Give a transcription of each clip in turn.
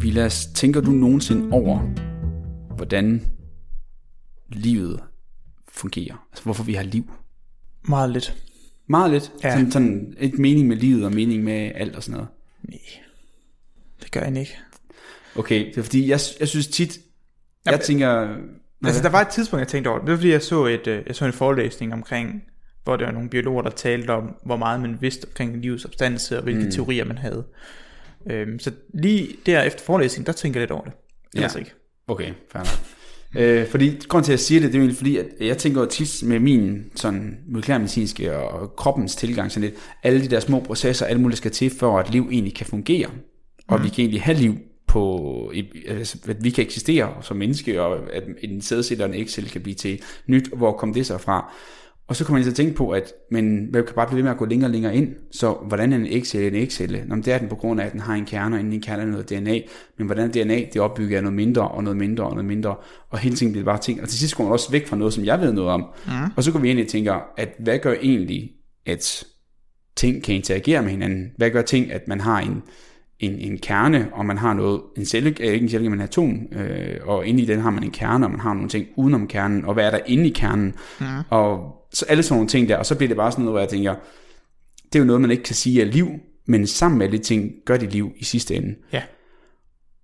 Vilas, tænker du nogensinde over, hvordan livet fungerer? Altså, hvorfor vi har liv? Meget lidt. Meget lidt? Ja. Sådan et mening med livet og mening med alt og sådan noget? Nej, det gør jeg ikke. Okay, det er fordi, jeg synes tit, jeg tænker... Altså, der var et tidspunkt, jeg tænkte over det. Det var fordi, jeg så en forelæsning omkring, hvor der var nogle biologer, der talte om, hvor meget man vidste omkring livets opstandelse og hvilke teorier man havde. Så lige der efter forelæsningen, der tænker jeg lidt over det. Ellers ikke. Okay, fair nok. Fordi grund til at sige det, det er jo fordi, at jeg tænker tit med min sådan molekylærmedicinske og kroppens tilgang sådan lidt, alle de der små processer, alle mulige skal til for at liv egentlig kan fungere, og vi kan egentlig have liv på, altså, at vi kan eksistere som menneske, og at en sædcelle og en ægcelle kan blive til nyt, hvor kom det så fra? Og så kommer man til at tænke på, at man kan bare blive ved med at gå længere og længere ind. Så hvordan er en ægcelle en ægcelle? Nå, det er den på grund af, at den har en kerne, og inden en kerne er noget DNA. Men hvordan er DNA? Det opbygger af noget mindre, og noget mindre, og noget mindre. Og hele tiden bliver det bare ting. Og til sidst går man også væk fra noget, som jeg ved noget om. Ja. Og så går vi egentlig og tænker, at hvad gør egentlig, at ting kan interagere med hinanden? Hvad gør ting, at man har en kerne, og man har noget, en celle, ikke en celle, men en atom, og inde i den har man en kerne, og man har nogle ting udenom kernen, og hvad er der inde i kernen? Ja. Og så alle sådan nogle ting der, og så bliver det bare sådan noget, hvor jeg tænker, det er jo noget, man ikke kan sige er liv, men sammen med alle de ting, gør det liv i sidste ende. Ja.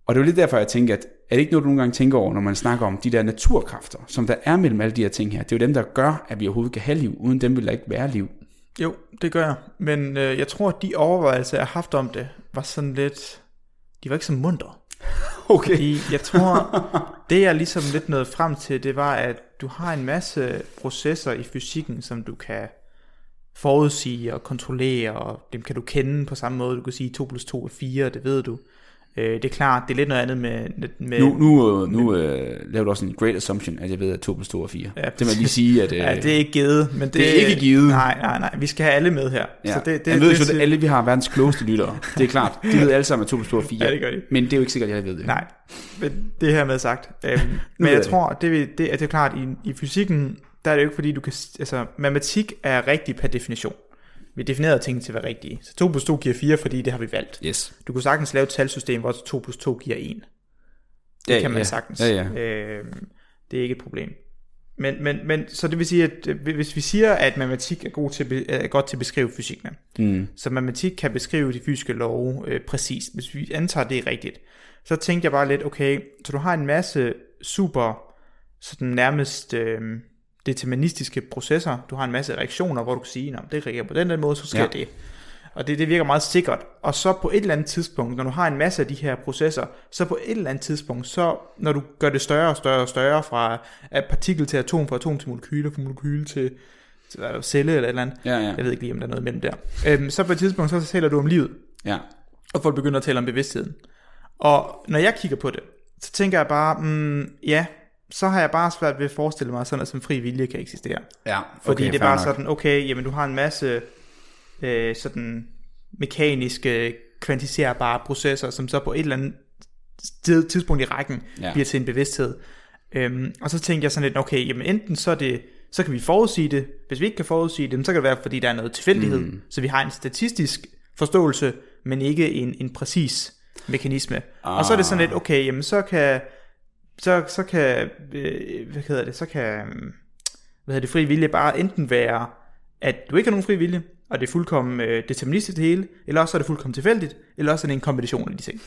Og det er jo lidt derfor, jeg tænker, at er det ikke noget, du nogle gange tænker over, når man snakker om de der naturkræfter, som der er mellem alle de her ting her, det er jo dem, der gør, at vi overhovedet kan have liv, uden dem vil der ikke være liv. Jo, det gør jeg, men jeg tror, at de overvejelser, jeg har haft om det, var sådan lidt, de var ikke så muntre. Okay. Fordi jeg tror, det jeg ligesom lidt nåede frem til, det var, at du har en masse processer i fysikken, som du kan forudsige og kontrollere, og dem kan du kende på samme måde. Du kan sige 2 plus 2 er 4, det ved du. Det er klart, det er lidt noget andet med Nu laver du også en great assumption, at jeg ved, at 2 plus 2 er 4. Ja, det må lige sige, at... ja, det er ikke givet. Men det er ikke givet. Nej, vi skal have alle med her. Ja. Så det jeg ved jo, at alle vi har verdens klogeste lyttere. Det er klart, de ved alle sammen, at 2 plus 2 er 4. Ja, det gør de. Men det er jo ikke sikkert, at jeg ved det. Nej, men det her med sagt. Men jeg tror, det er klart, i fysikken, der er det jo ikke fordi, du kan... Altså, matematik er rigtig per definition. Vi definerede ting til at være rigtige. Så 2 plus 2 giver 4, fordi det har vi valgt. Yes. Du kunne sagtens lave et talsystem, hvor 2 plus 2 giver 1. Det kan man sagtens. Ja. Det er ikke et problem. Men så det vil sige, at hvis vi siger, at matematik er godt til at beskrive fysikken, så matematik kan beskrive de fysiske love præcist. Hvis vi antager, det er rigtigt, så tænkte jeg bare lidt, okay, så du har en masse super, sådan nærmest... deterministiske processer. Du har en masse reaktioner, hvor du kan sige, at det reagerer på den måde, så sker det. Og det virker meget sikkert. Og så på et eller andet tidspunkt, når du har en masse af de her processer, så på et eller andet tidspunkt, så når du gør det større og større og større, fra partikel til atom, fra atom til molekyle, fra molekyle til celle eller et eller andet. Ja. Jeg ved ikke lige, om der er noget mellem der. Så på et tidspunkt, så taler du om livet. Ja. Og folk begynder at tale om bevidstheden. Og når jeg kigger på det, så tænker jeg bare, så har jeg bare svært ved at forestille mig sådan, at sådan fri vilje kan eksistere. Ja, okay, fordi det er bare sådan, okay, jamen du har en masse sådan mekaniske, kvantiserbare processer, som så på et eller andet tidspunkt i rækken bliver til en bevidsthed. Og så tænkte jeg sådan lidt, okay, jamen enten så kan vi forudsige det. Hvis vi ikke kan forudsige det, så kan det være, fordi der er noget tilfældighed. Så vi har en statistisk forståelse, men ikke en præcis mekanisme. Og så er det sådan lidt, okay, jamen så kan fri vilje bare enten være, at du ikke har nogen fri vilje, og det er fuldkommen deterministisk det hele, eller også er det fuldkommen tilfældigt, eller også er det en kombination af de ting.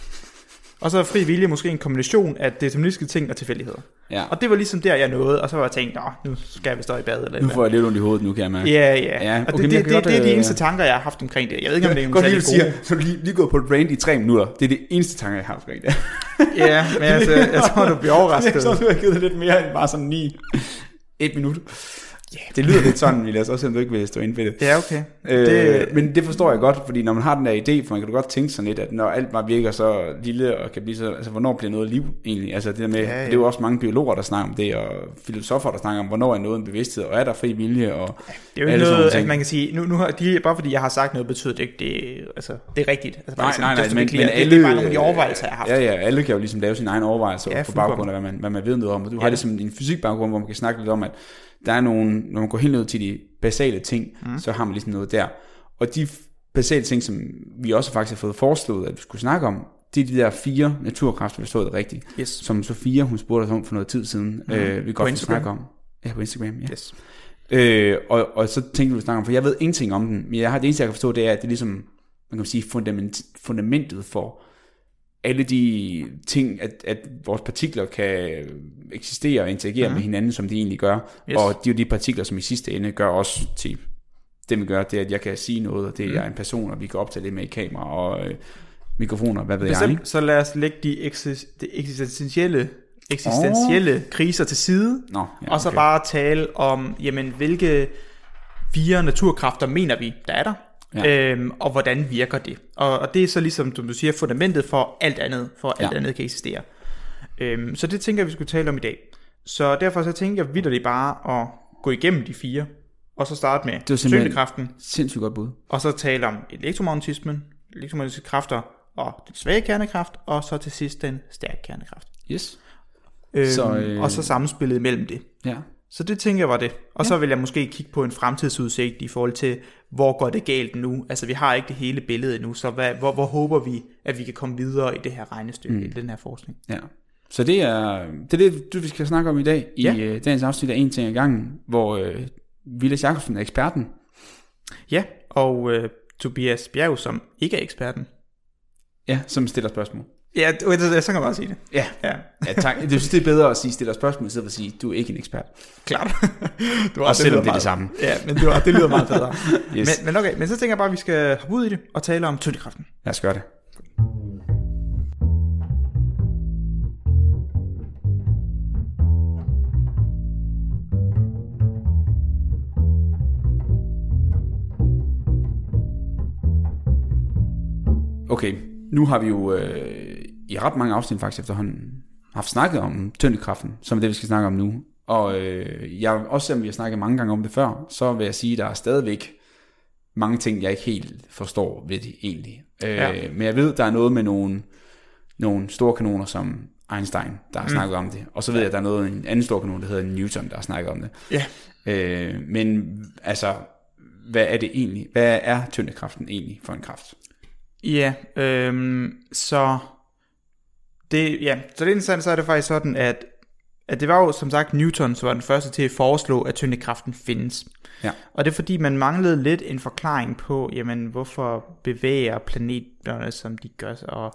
Og så er fri vilje måske en kombination af deterministiske ting og tilfældigheder. Ja. Og det var ligesom der, jeg nåede, og så var jeg tænkt, nu skal vi stå i badet. Eller nu får jeg lidt ondt i hovedet nu, kan jeg mærke. Ja. Og okay, det er de eneste tanker, jeg har haft omkring det. Jeg ved ikke, om det er godt, lige siger, så du lige gået på et brand i 3 minutter. Det er det eneste tanker, jeg har haft omkring det. Ja, men altså, jeg tror, du bliver overrasket. Jeg tror, du har givet det lidt mere end bare sådan 1 minut. Yeah. Det lyder lidt sådan, vil jeg også, selvom du ikke vil stå inde ved det. Ja, okay. Men det forstår jeg godt, fordi når man har den der idé, for man kan godt tænke sådan lidt, at når alt bare virker så lille, og kan blive så, altså hvornår bliver noget liv egentlig? Altså det der med, ja. Det er jo også mange biologer, der snakker om det, og filosofer, der snakker om, hvornår er noget en bevidsthed, og er der fri vilje, og ja, det er jo noget, at man kan sige, nu har de, bare fordi jeg har sagt noget, betyder det ikke, det, altså, det er rigtigt. Altså, nej, men alle, det er bare nogle af de overvejelser, jeg har haft. Ja, alle kan jo ligesom lave sine egne overvejelser på baggrund af, hvad man ved noget om, og du har ligesom en fysikbaggrund, hvor man kan snakke lidt om, at der er nogle, når man går helt ned til de basale ting, så har man ligesom noget der. Og de basale ting, som vi også faktisk har fået foreslået, at vi skulle snakke om, det er de der 4 naturkræfter, hvis det er rigtigt, som Sofia, hun spurgte os om for noget tid siden, vi godt kunne snakke om. Ja, på Instagram, ja. Yes. Og så tænkte vi at snakke om, for jeg ved ingenting om den, men jeg har det eneste, jeg kan forstå, det er, at det er ligesom, man kan sige, fundamentet for alle de ting, at vores partikler kan eksistere og interagere med hinanden, som de egentlig gør. Yes. Og det er jo de partikler, som i sidste ende gør os til dem, vi gør. Det er, at jeg kan sige noget, og det er jeg en person, og vi kan optage det med i kamera og mikrofoner, hvad ved jeg. Ikke? Så lad os lægge de eksistentielle kriser til side, og så bare tale om, jamen, hvilke 4 naturkræfter mener vi, der er der? Ja. Og hvordan virker det, og det er så ligesom du siger fundamentet for alt andet, for alt andet kan eksistere, så det tænker jeg vi skulle tale om i dag. Så derfor så tænker jeg vitterligt bare at gå igennem de 4, og så starte med tyngdekraften, sindssygt godt bud, og så tale om elektromagnetiske kræfter og den svage kernekraft, og så til sidst den stærke kernekraft. Yes. Og så samspillet mellem det. Ja. Så det tænker jeg var det. Og så vil jeg måske kigge på en fremtidsudsigt i forhold til, hvor går det galt nu? Altså vi har ikke det hele billede endnu, så hvor håber vi, at vi kan komme videre i det her regnestykke, i den her forskning? Ja. Så det er det, vi skal snakke om i dag, i dagens afsnit af En Ting ad Gangen, hvor Vilas Jakobsen er eksperten. Ja, og Tobias Bjerg, som ikke er eksperten. Ja, som stiller spørgsmål. Ja, så kan jeg bare sige det. Ja, tak. Jeg synes, det er bedre at sige, stille spørgsmål, i stedet for at sige, du er ikke en ekspert. Klart. Og selvom det er det samme. Ja, men det lyder meget bedre. Yes. Men okay, men så tænker jeg bare, at vi skal hoppe ud i det og tale om tyngdekraften. Lad os gøre det. Okay, nu har vi jo... i ret mange afsnit faktisk efterhånden haft snakket om tyngdekraften, som er det, vi skal snakke om nu. Og også selvom vi har snakket mange gange om det før, så vil jeg sige, at der er stadigvæk mange ting, jeg ikke helt forstår ved det egentlig. Men jeg ved, der er noget med nogle store kanoner som Einstein, der har snakket om det. Og så ved jeg, at der er noget en anden stor kanon, der hedder Newton, der har snakket om det. Ja. Men altså, hvad er det egentlig? Hvad er tyngdekraften egentlig for en kraft? Ja, så det interessant, så er det faktisk sådan, at det var jo som sagt Newton, som var den første til at foreslå, at tyngdekraften findes. Ja. Og det er fordi, man manglede lidt en forklaring på, jamen hvorfor bevæger planeterne, som de gør, og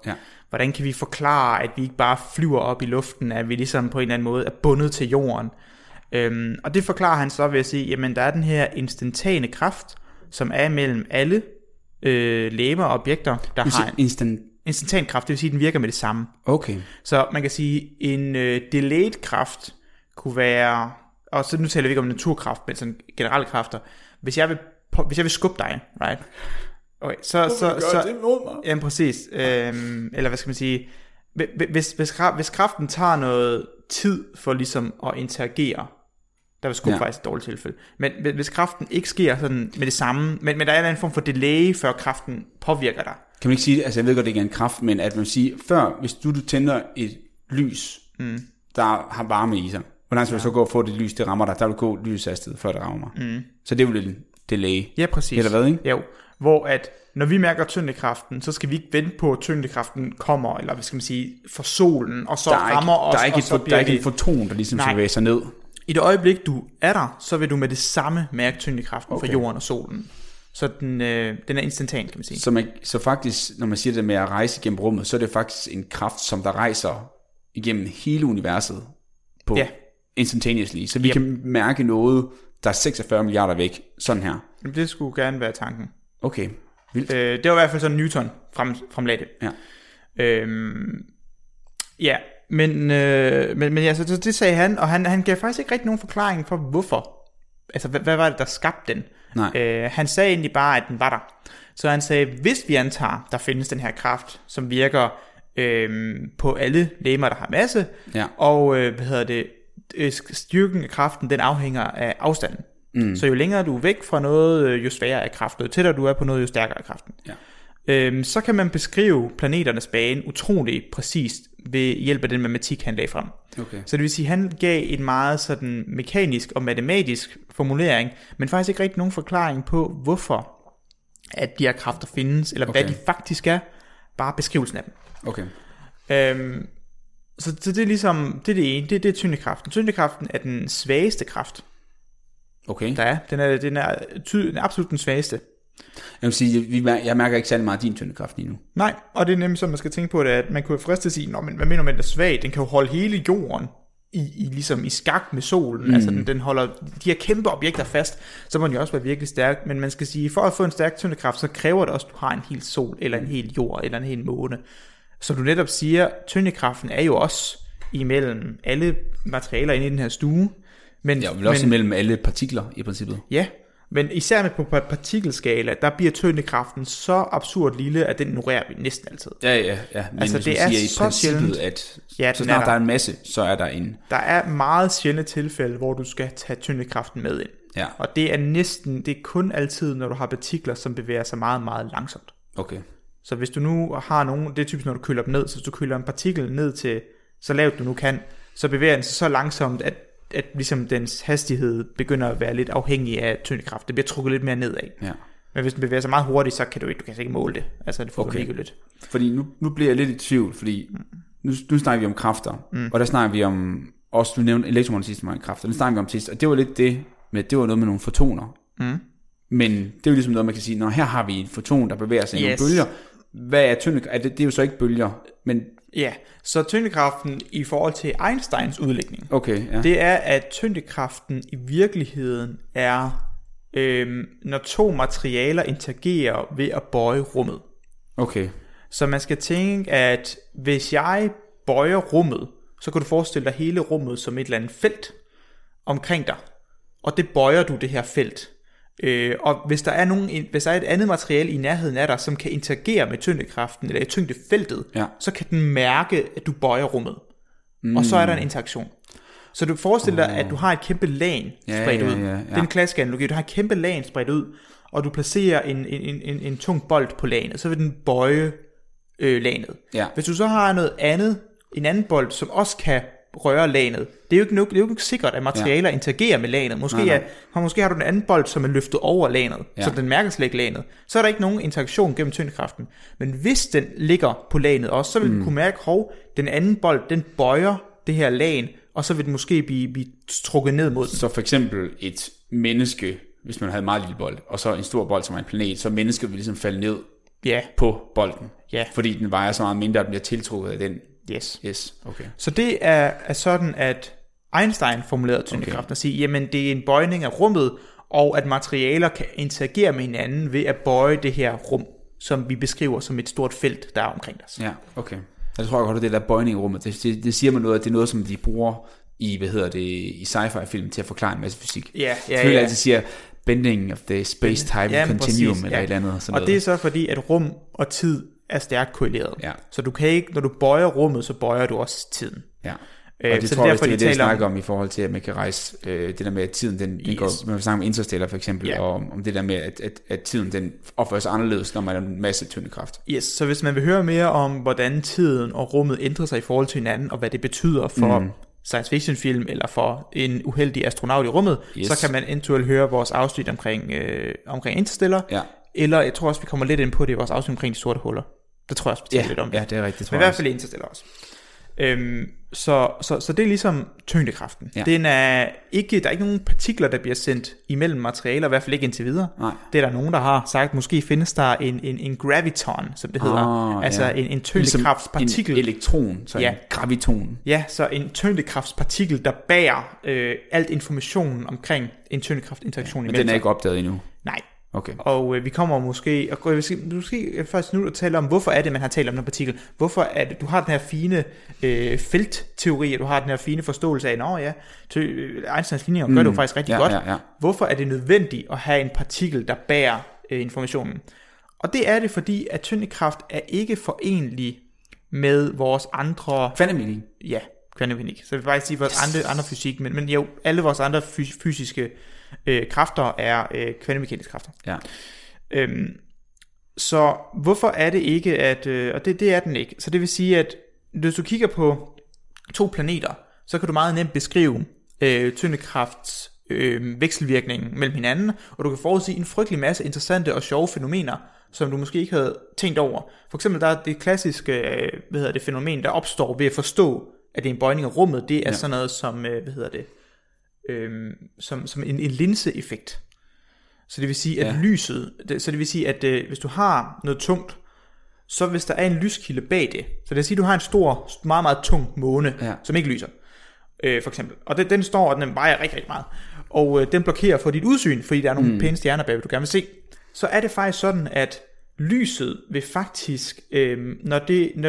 hvordan kan vi forklare, at vi ikke bare flyver op i luften, at vi ligesom på en eller anden måde er bundet til jorden. Og det forklarer han så ved at sige, jamen der er den her instantane kraft, som er mellem alle legemer og objekter, der har en... Instantan kraft, det vil sige, at den virker med det samme. Okay. Så man kan sige, en delayed kraft kunne være, og så nu taler vi ikke om naturkraft, men sådan generelle kræfter. Hvis jeg vil skubbe dig, right? Okay, så det mod mig. Jamen præcis. Eller hvad skal man sige? Hvis kraften tager noget tid for ligesom at interagere, der vil skubbe faktisk et dårligt tilfælde. Men hvis kraften ikke sker sådan med det samme, men der er en form for delay, før kraften påvirker dig. Kan man ikke sige, altså jeg ved godt, det ikke er en kraft, men at man siger, før, hvis du tænder et lys, der har varme i sig, hvordan skal du så gå og få det lys, det rammer dig, der vil gå lyshastighed, før det rammer mig. Så det er jo lidt delay. Ja, præcis. Eller hvad, ikke? Jo, hvor at, når vi mærker tyngdekraften, så skal vi ikke vente på, at tyngdekraften kommer, eller hvad skal man sige, for solen, og så rammer os. Der er ikke en foton, der ligesom skal væse sig ned. I det øjeblik, du er der, så vil du med det samme mærke tyngdekraften fra jorden og solen. Så den er instantan, kan man sige. Så faktisk, når man siger det med at rejse gennem rummet, så er det faktisk en kraft, som der rejser igennem hele universet på instantaneously. Så vi kan mærke noget, der er 46 milliarder væk, sådan her. Jamen, det skulle gerne være tanken. Okay, vildt. Det var i hvert fald sådan Newton fremlagde det. Ja. Men så det sagde han, og han gav faktisk ikke rigtig nogen forklaring for, hvorfor altså hvad var det, der skabte den? Han sagde egentlig bare, at den var der. Så han sagde, hvis vi antager, der findes den her kraft, som virker på alle legemer, der har masse, og styrken af kraften, den afhænger af afstanden. Mm. Så jo længere du er væk fra noget, jo sværere er kraften. Jo tættere du er på noget, jo stærkere er kraften. Ja. Så kan man beskrive planeternes bane utrolig præcist ved hjælp af den matematik, han lagde frem. Okay. Så det vil sige, at han gav en meget sådan mekanisk og matematisk formulering, men faktisk ikke rigtig nogen forklaring på, hvorfor at de her kræfter findes, eller hvad de faktisk er, bare beskrivelsen af dem. Okay. Så det er ligesom, det er det ene, det er tyngdekraften. Tyngdekraften er den svageste kraft, der er. Den er absolut den svageste. Jeg vil sige, jeg mærker ikke særlig meget din tyndekraft lige nu. Nej, og det er nemlig, som man skal tænke på det, at man kunne friste at sige, nå, men hvad mener man, der er svag? Den kan jo holde hele jorden ligesom i skak med solen. Altså den holder de her kæmpe objekter fast, så må den jo også være virkelig stærk. Men man skal sige, for at få en stærk tyndekraft, så kræver det også, at du har en hel sol, eller en hel jord, eller en hel måne. Så du netop siger, tyndekraften er jo også imellem alle materialer inde i den her stue. Men også imellem alle partikler i princippet. Ja, men især med på partikelskala, der bliver tyngdekraften så absurd lille, at den ignorerer vi næsten altid. Ja. Men altså, det er siger, så sjældent, at så snart der er en masse, så er der en. Der er meget sjældne tilfælde, hvor du skal tage tyngdekraften med ind. Ja. Og det er kun altid, når du har partikler, som bevæger sig meget, meget langsomt. Okay. Så hvis du nu har nogen, det er typisk, når du køler dem ned, så hvis du køler en partikel ned til, så lavt du nu kan, så bevæger den sig så langsomt, at ligesom dens hastighed begynder at være lidt afhængig af tyngdekraft. Det bliver trukket lidt mere nedad. Ja. Men hvis den bevæger sig meget hurtigt, så kan du kan ikke måle det. Altså det får du ikke lidt. Fordi nu bliver jeg lidt i tvivl, fordi nu snakker vi om kræfter, og der snakker vi om, også du nævnte elektromagnetiske kræfter, det snakker vi om sidst, og det var lidt det, med, det var noget med nogle fotoner. Mm. Men det er jo ligesom noget, man kan sige, når her har vi en foton, der bevæger sig i nogle bølger. Hvad er tyngdekraft? Det er jo så ikke bølger, men... Ja, så tyngdekraften i forhold til Einsteins udlægning, det er, at tyngdekraften i virkeligheden er, når to materialer interagerer ved at bøje rummet. Okay. Så man skal tænke, at hvis jeg bøjer rummet, så kan du forestille dig hele rummet som et eller andet felt omkring dig, og det bøjer du det her felt. Og hvis der er et andet materiale i nærheden af dig, som kan interagere med tyngdekraften eller i tyngdefeltet, så kan den mærke, at du bøjer rummet, og så er der en interaktion. Så du forestiller dig, at du har et kæmpe lagen spredt ud. Det er en klassisk analogi. Du har et kæmpe lagen spredt ud, og du placerer en tung bold på lagenet, så vil den bøje lagenet. Hvis du så har noget andet, en anden bold, som også kan røre lagenet. Det er jo ikke sikkert, at materialer interagerer med lagenet. Måske har du en anden bold, som er løftet over lagenet, så den mærker slet ikke lagenet. Så er der ikke nogen interaktion gennem tyngdekraften. Men hvis den ligger på lagenet også, så vil den kunne mærke, at den anden bold, den bøjer det her lagen, og så vil den måske blive trukket ned mod den. Så for eksempel et menneske, hvis man havde en meget lille bold, og så en stor bold, som er en planet, så mennesket vil ligesom falde ned på bolden. Fordi den vejer så meget mindre, at den bliver tiltrukket af den. Yes. Okay. Så det er sådan, at Einstein formulerede tyngdekraften og siger, jamen det er en bøjning af rummet, og at materialer kan interagere med hinanden ved at bøje det her rum, som vi beskriver som et stort felt, der er omkring os. Ja, okay. Jeg tror godt, at det der bøjning af rummet, det siger man noget, at det er noget, som de bruger i, i sci-fi-film til at forklare en masse fysik. Ja. Selvfølgelig altid siger, bending of the space-time continuum, præcis, eller et eller andet. Sådan og noget. Det er så fordi, at rum og tid er stærkt korreleret. Ja. Så du kan ikke, når du bøjer rummet, så bøjer du også tiden. Ja. Og det så tror jeg, det er det, snakker om i forhold til, at man kan rejse det der med, at tiden, den går, man snakker om Interstellar for eksempel, og om det der med, at tiden, den opfører sig anderledes, når man har en masse tyndekraft. Yes, så hvis man vil høre mere om, hvordan tiden og rummet ændrer sig i forhold til hinanden, og hvad det betyder for science fiction film, eller for en uheldig astronaut i rummet, så kan man eventuelt høre vores afsnit omkring Interstellar, eller jeg tror også, vi kommer lidt ind på det i vores afsnit omkring de sorte huller. Det tror jeg også lidt om det. Ja, det er rigtigt. Men i hvert fald Interstellar også. Så det er ligesom tyngdekraften. Ja. Der er ikke nogen partikler, der bliver sendt imellem materialer, i hvert fald ikke indtil videre. Nej. Det er der nogen, der har sagt, måske findes der en graviton, som det hedder. En tyngdekraftspartikel. En elektron, så en graviton. Ja, så en tyngdekraftspartikel, der bærer alt informationen omkring en tyngdekraftinteraktion imellem. Men den er ikke opdaget endnu. Nej. Okay. Og vi kommer måske, og måske først nu at tale om, hvorfor er det, man har talt om den partikel. Hvorfor er det, du har den her fine feltteori, og du har den her fine forståelse af, nå ja, Einsteins ligninger gør det jo faktisk rigtig godt. Ja, ja. Hvorfor er det nødvendigt at have en partikel, der bærer informationen? Og det er det, fordi at tyndekraft er ikke forenlig med vores andre... kvantemekanik. Ja, kvantemekanik. Så jeg vil faktisk sige vores andre fysik, men jo, alle vores andre fysiske kræfter er kvantemekaniske kræfter. Ja. Så hvorfor er det ikke, at... og det er den ikke. Så det vil sige, at hvis du kigger på to planeter, så kan du meget nemt beskrive tyndekrafts vekselvirkningen mellem hinanden, og du kan forudsige en frygtelig masse interessante og sjove fænomener, som du måske ikke havde tænkt over. For eksempel der er det klassiske fænomen, der opstår ved at forstå, at det er en bøjning af rummet. Det er sådan noget som som en linseeffekt. Så det vil sige at hvis du har noget tungt, så hvis der er en lyskilde bag det, så det vil sige at du har en stor, meget meget tung måne, som ikke lyser, for eksempel. Og den står, og den vejer rigtig, rigtig meget. Og den blokerer for dit udsyn, fordi der er nogle pæne stjerner bag, du gerne vil se. Så er det faktisk sådan, at lyset vil faktisk, når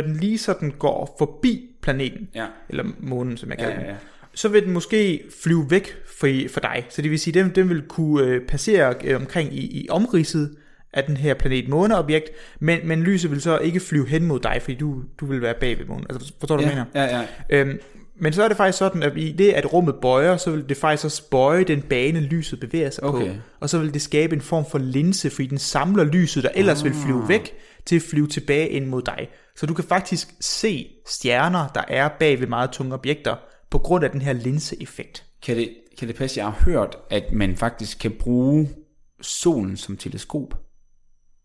den lige sådan går forbi planeten, eller månen, som jeg kalder den, så vil den måske flyve væk for dig. Så det vil sige, at den vil kunne passere omkring i omridset af den her planet-måne-objekt, men lyset vil så ikke flyve hen mod dig, fordi du vil være bag ved månen. Altså, forstår du, hvad jeg mener? Ja. Men så er det faktisk sådan, at i det, at rummet bøjer, så vil det faktisk også bøje den bane, lyset bevæger sig på. Og så vil det skabe en form for linse, fordi den samler lyset, der ellers vil flyve væk, til at flyve tilbage ind mod dig. Så du kan faktisk se stjerner, der er bag ved meget tunge objekter, på grund af den her linseeffekt. Kan det passe, jeg har hørt, at man faktisk kan bruge solen som teleskop?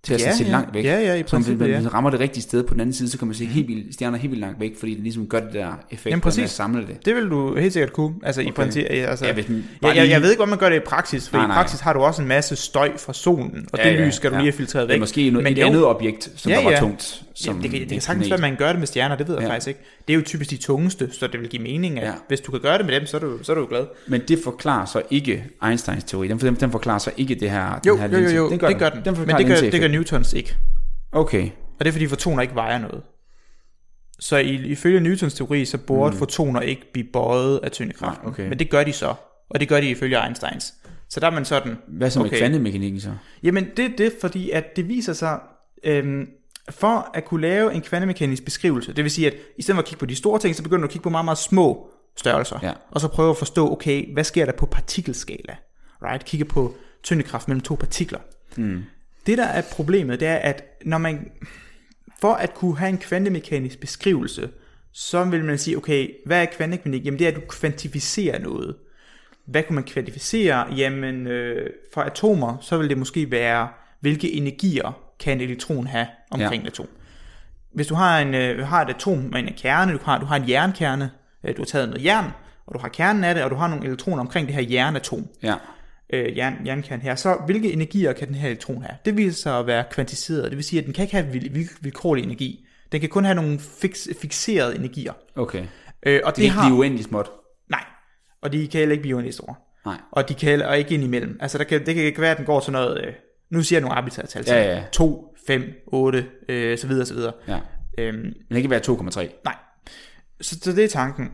Til at se langt væk. Ja, i princippet, så man rammer det rigtige sted på den anden side, så kan man se stjerner helt vildt langt væk, fordi det ligesom gør det der effekt, at man samler det. Det vil du helt sikkert kunne. Altså, i princippet, altså, jeg ved ikke, hvordan man gør det i praksis, for i praksis har du også en masse støj fra solen, og det lys skal du lige have filtreret væk. Men måske noget, men et andet objekt, som der var tungt. Som det kan sagtens være, at man gør det med stjerner, det ved jeg faktisk ikke. Det er jo typisk de tungeste, så det vil give mening, at hvis du kan gøre det med dem, så er du jo glad. Men det forklarer så ikke Einsteins teori. Den forklarer så ikke det her. Jo, det gør den. Men det gør Newtons ikke. Okay. Og det er fordi fotoner ikke vejer noget. Så ifølge Newtons teori, så burde fotoner ikke blive bøjet af tyndekraften. Okay. Men det gør de så. Og det gør de ifølge Einsteins. Så der er man sådan... Hvad så med kvantemekanikken så? Jamen det er fordi, at det viser sig... for at kunne lave en kvantemekanisk beskrivelse, det vil sige, at i stedet for at kigge på de store ting, så begynder du at kigge på meget, meget små størrelser, og så prøve at forstå, okay, hvad sker der på partikelskala? Right? Kigge på tyndekraft mellem to partikler. Det, der er problemet, det er, at når man, for at kunne have en kvantemekanisk beskrivelse, så vil man sige, okay, hvad er kvantemekanik? Jamen, det er, at du kvantificerer noget. Hvad kunne man kvantificere? Jamen, for atomer, så vil det måske være, hvilke energier kan en elektron have omkring et atom. Hvis du har et atom med en kerne, du har en jernkerne, du har taget noget jern, og du har kernen af det, og du har nogle elektroner omkring det her jernatom, jernkerne her, så hvilke energier kan den her elektron have? Det viser sig at være kvantiseret, det vil sige, at den kan ikke have vilkårlig energi. Den kan kun have nogle fikserede energier. Okay. Og det kan ikke blive uendeligt småt. Nej, og de kan heller ikke blive uendeligt store. Nej. Og de kan heller ikke ind imellem. Altså, det kan ikke være, at den går til noget... nu siger jeg nogle arbitrære tal, 2, 5, 8, så videre, så videre. Ja. Men det kan være 2,3. Nej. Så det er tanken.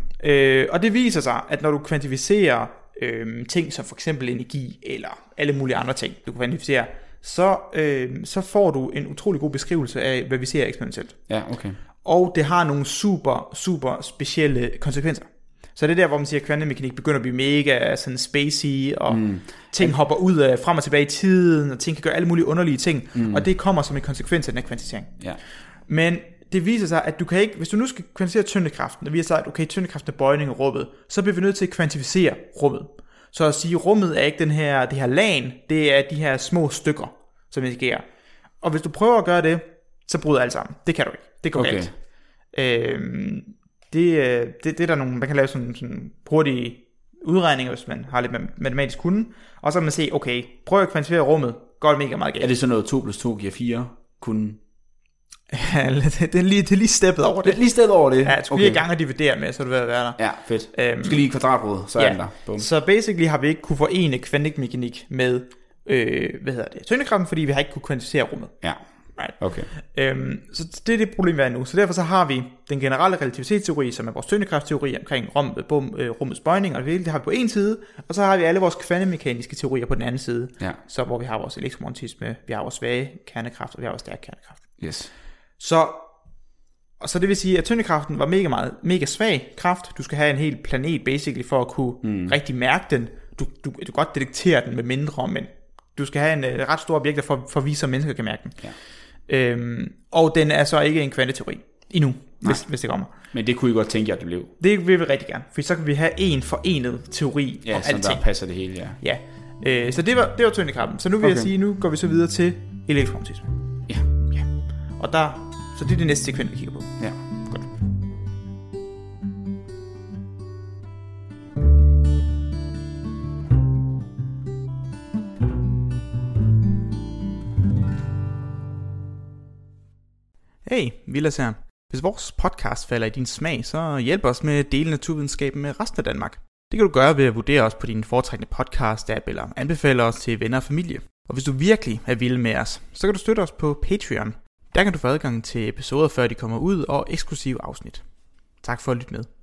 Og det viser sig, at når du kvantificerer ting som for eksempel energi, eller alle mulige andre ting, du kan kvantificere, så får du en utrolig god beskrivelse af, hvad vi ser eksperimentelt. Ja, okay. Og det har nogle super, super specielle konsekvenser. Så det er der, hvor man siger, at kvantemekanik begynder at blive mega sådan spacey, og ting hopper ud af frem og tilbage i tiden, og ting kan gøre alle mulige underlige ting, og det kommer som en konsekvens af den her kvantisering. Ja. Men det viser sig, at du kan ikke, hvis du nu skal kvantificere tyndekraften, og vi har sagt, okay, tyndekraften er bøjning af rummet, så bliver vi nødt til at kvantificere rummet. Så at sige, rummet er ikke det her lag, det er de her små stykker, som interagerer. Og hvis du prøver at gøre det, så bryder alt sammen. Det kan du ikke. Det går galt. Det er der nogle, man kan lave sådan hurtige udregninger, hvis man har lidt matematisk kunde. Og så kan man se, okay, prøv at kvantificere rummet, går det mega meget galt. Er det sådan noget 2 plus 2 giver 4 kunden? Ja, det er lige steppet over det. Ja, du skal lige i gang og dividere med, så du ved at være der. Ja, fedt. Du skal lige i kvadratrodet, så er den der. Boom. Så basically har vi ikke kunne forene kvantemekanik med tyngdekraften, fordi vi har ikke kunne kvantificere rummet. Ja. Right. Okay. Så det er det problem, vi er nu. Så derfor så har vi den generelle relativitetsteori, som er vores tyngdekraftteori omkring rummets bøjning og det hele, det har vi på en side, og så har vi alle vores kvantemekaniske teorier på den anden side, ja. Så hvor vi har vores elektromagnetisme, vi har vores svage kernekraft, og vi har vores stærke kernekraft. Yes. Så det vil sige, at tyngdekraften var mega svag kraft. Du skal have en hel planet basically for at kunne rigtig mærke den. Du kan godt detektere den med mindre, men du skal have en ret stor objekt for at vise, at mennesker kan mærke den. Ja. Og den er så ikke en kvanteteori endnu, hvis det kommer. Men det kunne I godt tænke jer, det blev. Det vil vi rigtig gerne, for så kan vi have en forenet teori, ja, om alting. Ja, som der passer det hele, ja. Så det var tyngdekraften. Så nu vil jeg sige, nu går vi så videre til elektromagnetisme. Ja. Ja. Og så det er det næste sekvens, vi kigger på. Ja, godt. Hey, Vilas her. Hvis vores podcast falder i din smag, så hjælp os med at dele naturvidenskaben med resten af Danmark. Det kan du gøre ved at vurdere os på din foretrækkende podcast-app eller anbefale os til venner og familie. Og hvis du virkelig er vild med os, så kan du støtte os på Patreon. Der kan du få adgang til episoder, før de kommer ud, og eksklusive afsnit. Tak for at lytte med.